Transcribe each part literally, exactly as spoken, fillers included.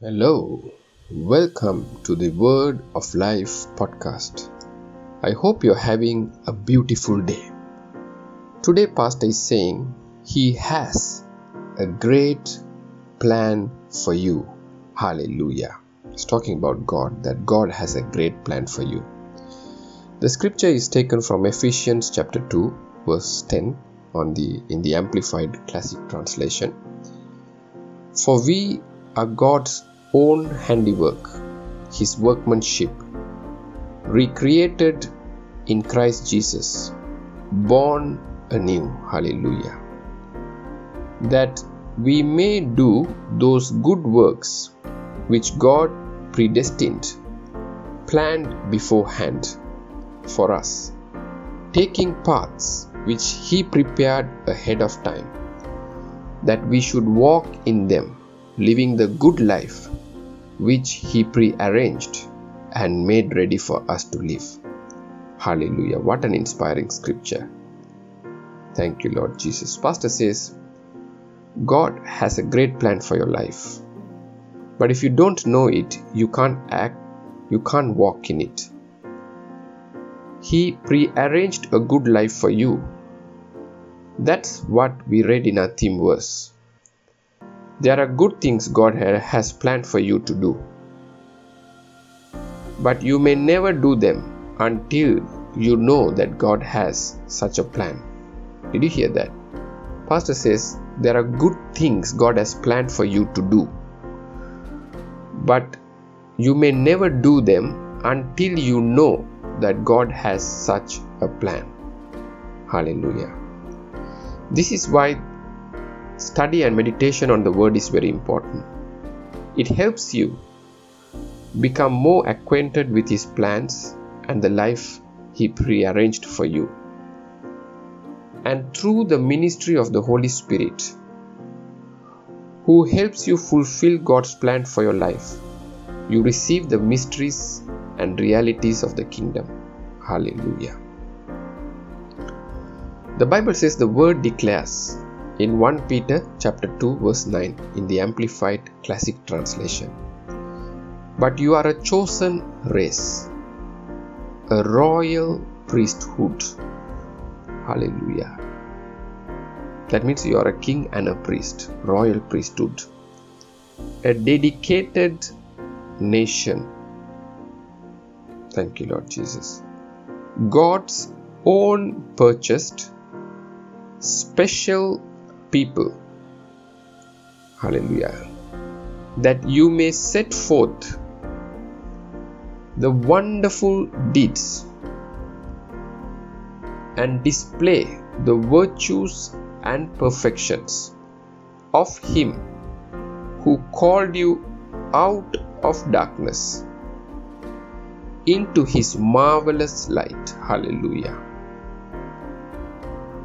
Hello, welcome to the Word of Life podcast. I hope you're having a beautiful day. Today, Pastor is saying he has a great plan for you. Hallelujah. He's talking about God, that God has a great plan for you. The scripture is taken from Ephesians chapter two, verse ten on the in the Amplified Classic Translation. For we are God's own handiwork, His workmanship, recreated in Christ Jesus, born anew, hallelujah, that we may do those good works which God predestined, planned beforehand for us, taking paths which He prepared ahead of time, that we should walk in them, living the good life which He prearranged and made ready for us to live. Hallelujah. What an inspiring scripture. Thank you, Lord Jesus. Pastor says, God has a great plan for your life. But if you don't know it, you can't act, you can't walk in it. He prearranged a good life for you. That's what we read in our theme verse. There are good things God has planned for you to do, but you may never do them until you know that God has such a plan. Did you hear that? Pastor says there are good things God has planned for you to do, but you may never do them until you know that God has such a plan. Hallelujah. This is why study and meditation on the Word is very important. It helps you become more acquainted with His plans and the life He prearranged for you. And through the ministry of the Holy Spirit, who helps you fulfill God's plan for your life, you receive the mysteries and realities of the kingdom. Hallelujah. The Bible says the Word declares, in first Peter chapter two verse nine in the Amplified Classic Translation, but you are a chosen race, a royal priesthood. Hallelujah. That means you are a king and a priest, royal priesthood, a dedicated nation. Thank you, Lord Jesus. God's own purchased special people, hallelujah, that you may set forth the wonderful deeds and display the virtues and perfections of Him who called you out of darkness into His marvelous light. Hallelujah.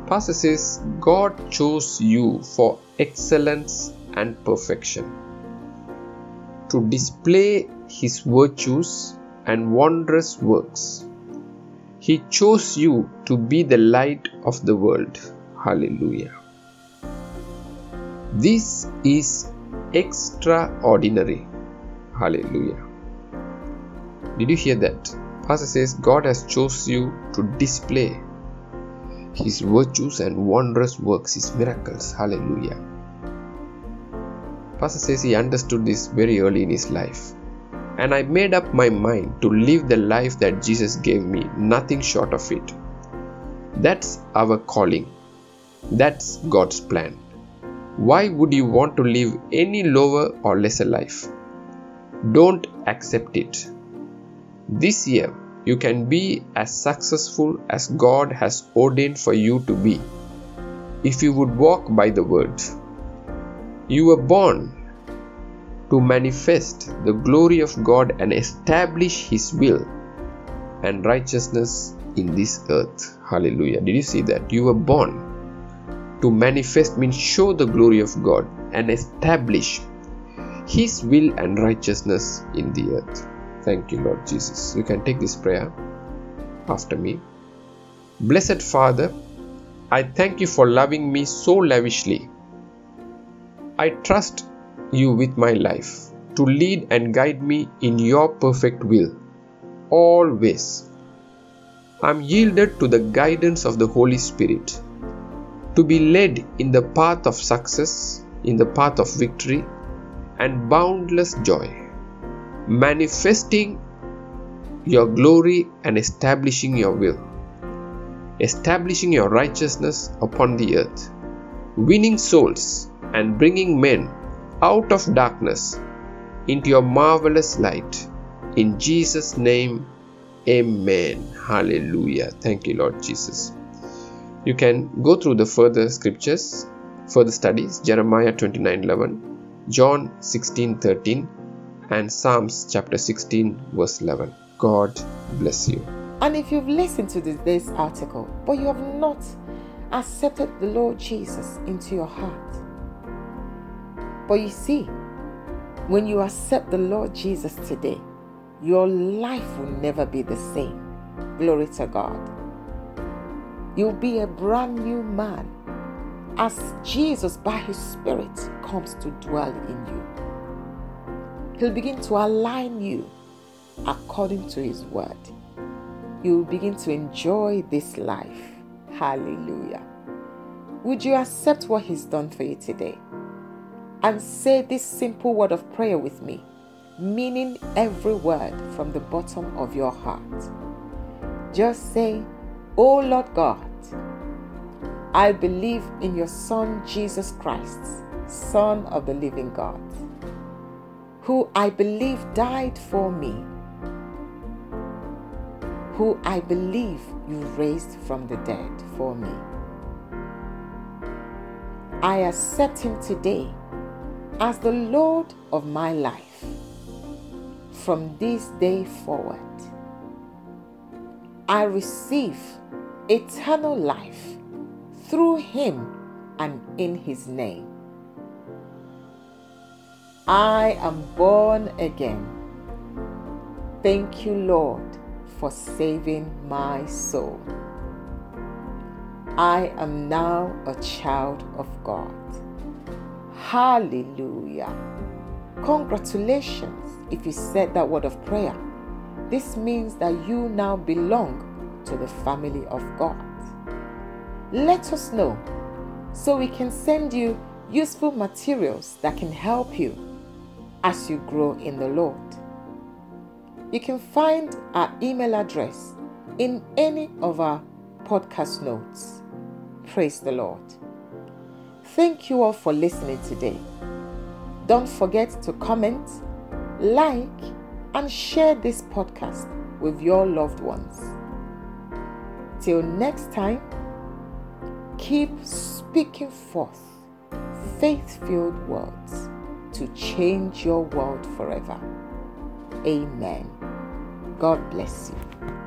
Pastor says God chose you for excellence and perfection, to display His virtues and wondrous works. He chose you to be the light of the world. Hallelujah. This is extraordinary. Hallelujah. Did you hear that? Pastor says God has chosen you to display His virtues and wondrous works, His miracles. Hallelujah. Pastor says he understood this very early in his life. And I made up my mind to live the life that Jesus gave me, nothing short of it. That's our calling. That's God's plan. Why would you want to live any lower or lesser life? Don't accept it. This year, you can be as successful as God has ordained for you to be, if you would walk by the Word. You were born to manifest the glory of God and establish His will and righteousness in this earth. Hallelujah. Did you see that? You were born to manifest, means show the glory of God and establish His will and righteousness in the earth. Thank you, Lord Jesus. You can take this prayer after me. Blessed Father, I thank You for loving me so lavishly. I trust You with my life to lead and guide me in your perfect will, always. I am yielded to the guidance of the Holy Spirit, to be led in the path of success, in the path of victory and boundless joy, manifesting your glory and establishing your will, establishing your righteousness upon the earth, winning souls and bringing men out of darkness into your marvelous light. In Jesus' name, amen. Hallelujah. Thank you, Lord Jesus. You can go through the further scriptures, further studies, Jeremiah twenty-nine eleven, John sixteen thirteen, and Psalms chapter sixteen verse eleven. God bless you. And if you've listened to today's article, but you have not accepted the Lord Jesus into your heart, but you see, when you accept the Lord Jesus today, your life will never be the same. Glory to God. You'll be a brand new man as Jesus by His Spirit comes to dwell in you. He'll begin to align you according to His word. You'll begin to enjoy this life. Hallelujah. Would you accept what He's done for you today? And say this simple word of prayer with me, meaning every word from the bottom of your heart. Just say, "Oh Lord God, I believe in your Son Jesus Christ, Son of the living God, who I believe died for me, who I believe you raised from the dead for me. I accept him today as the Lord of my life. From this day forward, I receive eternal life through him and in his name. I am born again. Thank you, Lord, for saving my soul. I am now a child of God." Hallelujah. Congratulations if you said that word of prayer. This means that you now belong to the family of God. Let us know so we can send you useful materials that can help you as you grow in the Lord. You can find our email address in any of our podcast notes. Praise the Lord. Thank you all for listening today. Don't forget to comment, like, and share this podcast with your loved ones. Till next time, keep speaking forth faith-filled words to change your world forever. Amen. God bless you.